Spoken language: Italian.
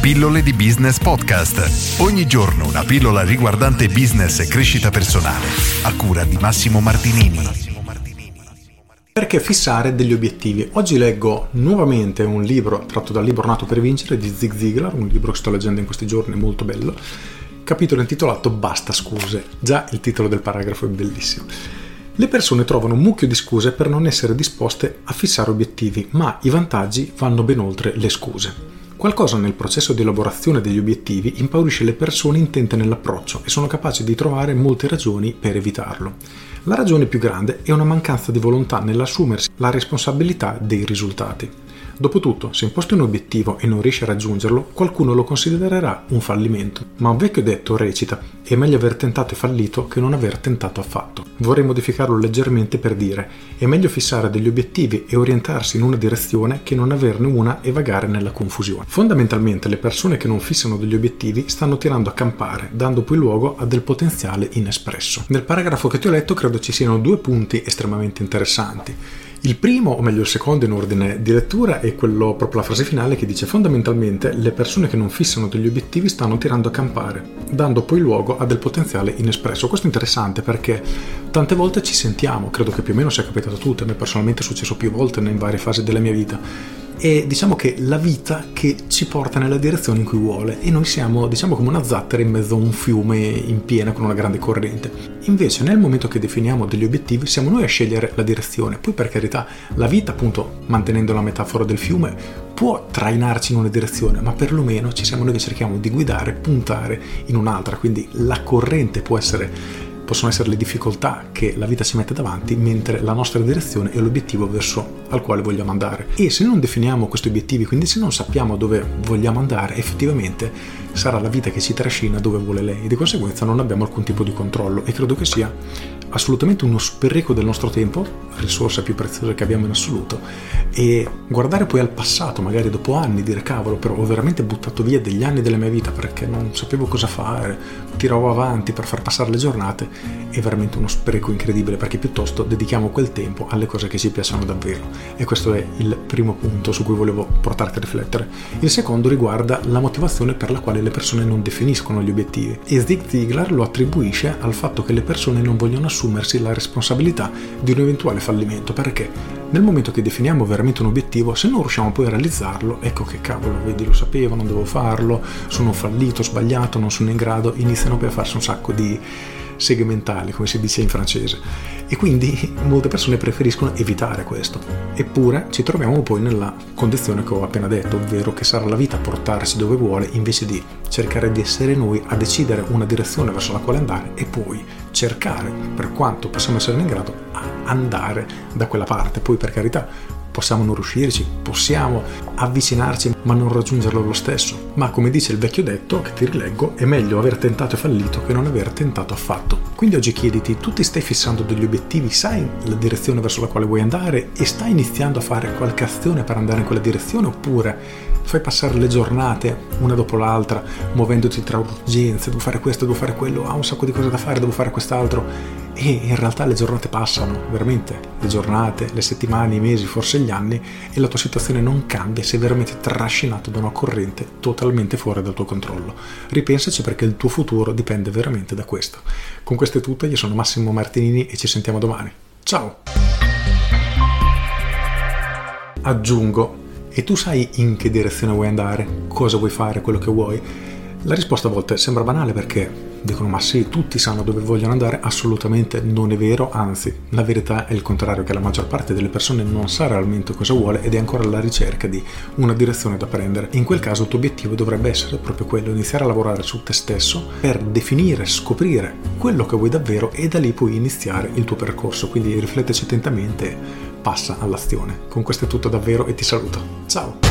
Pillole di Business Podcast. Ogni giorno una pillola riguardante business e crescita personale, a cura di Massimo Martinini. Perché fissare degli obiettivi? Oggi leggo nuovamente un libro tratto dal libro Nato per vincere di Zig Ziglar, un libro che sto leggendo in questi giorni, molto bello, capitolo intitolato Basta Scuse. Già il titolo del paragrafo è bellissimo. Le persone trovano un mucchio di scuse per non essere disposte a fissare obiettivi, ma i vantaggi vanno ben oltre le scuse. Qualcosa nel processo di elaborazione degli obiettivi impaurisce le persone intente nell'approccio e sono capaci di trovare molte ragioni per evitarlo. La ragione più grande è una mancanza di volontà nell'assumersi la responsabilità dei risultati. Dopotutto, se imposti un obiettivo e non riesci a raggiungerlo, qualcuno lo considererà un fallimento, ma un vecchio detto recita: è meglio aver tentato e fallito che non aver tentato affatto. Vorrei modificarlo leggermente per dire: è meglio fissare degli obiettivi e orientarsi in una direzione che non averne una e vagare nella confusione. Fondamentalmente le persone che non fissano degli obiettivi stanno tirando a campare, dando poi luogo a del potenziale inespresso. Nel paragrafo che ti ho letto credo ci siano due punti estremamente interessanti. Il primo, o meglio il secondo in ordine di lettura, è quello proprio la frase finale che dice: fondamentalmente le persone che non fissano degli obiettivi stanno tirando a campare, dando poi luogo a del potenziale inespresso. Questo è interessante perché tante volte ci sentiamo, credo che più o meno sia capitato a tutti, a me personalmente è successo più volte in varie fasi della mia vita, e diciamo che la vita che ci porta nella direzione in cui vuole e noi siamo come una zattera in mezzo a un fiume in piena con una grande corrente. Invece nel momento che definiamo degli obiettivi siamo noi a scegliere la direzione, poi per carità la vita, appunto mantenendo la metafora del fiume, può trainarci in una direzione, ma perlomeno ci siamo noi che cerchiamo di guidare, puntare in un'altra, quindi la corrente possono essere le difficoltà che la vita si mette davanti, mentre la nostra direzione è l'obiettivo verso al quale vogliamo andare. E se non definiamo questi obiettivi, quindi se non sappiamo dove vogliamo andare, effettivamente sarà la vita che ci trascina dove vuole lei, e di conseguenza non abbiamo alcun tipo di controllo, e credo che sia assolutamente uno spreco del nostro tempo, risorsa più preziosa che abbiamo in assoluto. E guardare poi al passato, magari dopo anni, dire: cavolo, però ho veramente buttato via degli anni della mia vita perché non sapevo cosa fare, tiravo avanti per far passare le giornate, è veramente uno spreco incredibile, perché piuttosto dedichiamo quel tempo alle cose che ci piacciono davvero. E questo è il primo punto su cui volevo portarti a riflettere. Il secondo riguarda la motivazione per la quale le persone non definiscono gli obiettivi, e Zig Ziglar lo attribuisce al fatto che le persone non vogliono assumersi la responsabilità di un eventuale fallimento, perché nel momento che definiamo veramente un obiettivo, se non riusciamo poi a realizzarlo, ecco che cavolo, vedi, lo sapevo, non dovevo farlo, sono fallito, ho sbagliato, non sono in grado, iniziano poi a farsi un sacco di seghe mentali, come si dice in francese, e quindi molte persone preferiscono evitare questo. Eppure ci troviamo poi nella condizione che ho appena detto, ovvero che sarà la vita a portarsi dove vuole, invece di cercare di essere noi a decidere una direzione verso la quale andare e poi cercare, per quanto possiamo essere in grado, a andare da quella parte. Poi per carità possiamo non riuscirci, possiamo avvicinarci ma non raggiungerlo lo stesso, ma come dice il vecchio detto che ti rileggo, è meglio aver tentato e fallito che non aver tentato affatto. Quindi oggi chiediti: tu ti stai fissando degli obiettivi, sai la direzione verso la quale vuoi andare e stai iniziando a fare qualche azione per andare in quella direzione, oppure fai passare le giornate una dopo l'altra muovendoti tra urgenze, devo fare questo, devo fare quello, ho un sacco di cose da fare, devo fare quest'altro, e in realtà le giornate passano, veramente, le giornate, le settimane, i mesi, forse gli anni, e la tua situazione non cambia, sei veramente trascinato da una corrente totalmente fuori dal tuo controllo. Ripensaci, perché il tuo futuro dipende veramente da questo. Con questo è tutto, io sono Massimo Martinini e ci sentiamo domani. Ciao! Aggiungo: e tu sai in che direzione vuoi andare, cosa vuoi fare, quello che vuoi? La risposta a volte sembra banale perché dicono: ma sì, tutti sanno dove vogliono andare. Assolutamente non è vero, anzi la verità è il contrario, che la maggior parte delle persone non sa realmente cosa vuole ed è ancora alla ricerca di una direzione da prendere. In quel caso il tuo obiettivo dovrebbe essere proprio quello, iniziare a lavorare su te stesso per definire, scoprire quello che vuoi davvero, e da lì puoi iniziare il tuo percorso. Quindi rifletteci attentamente e passa all'azione. Con questo è tutto davvero e ti saluto. Ciao!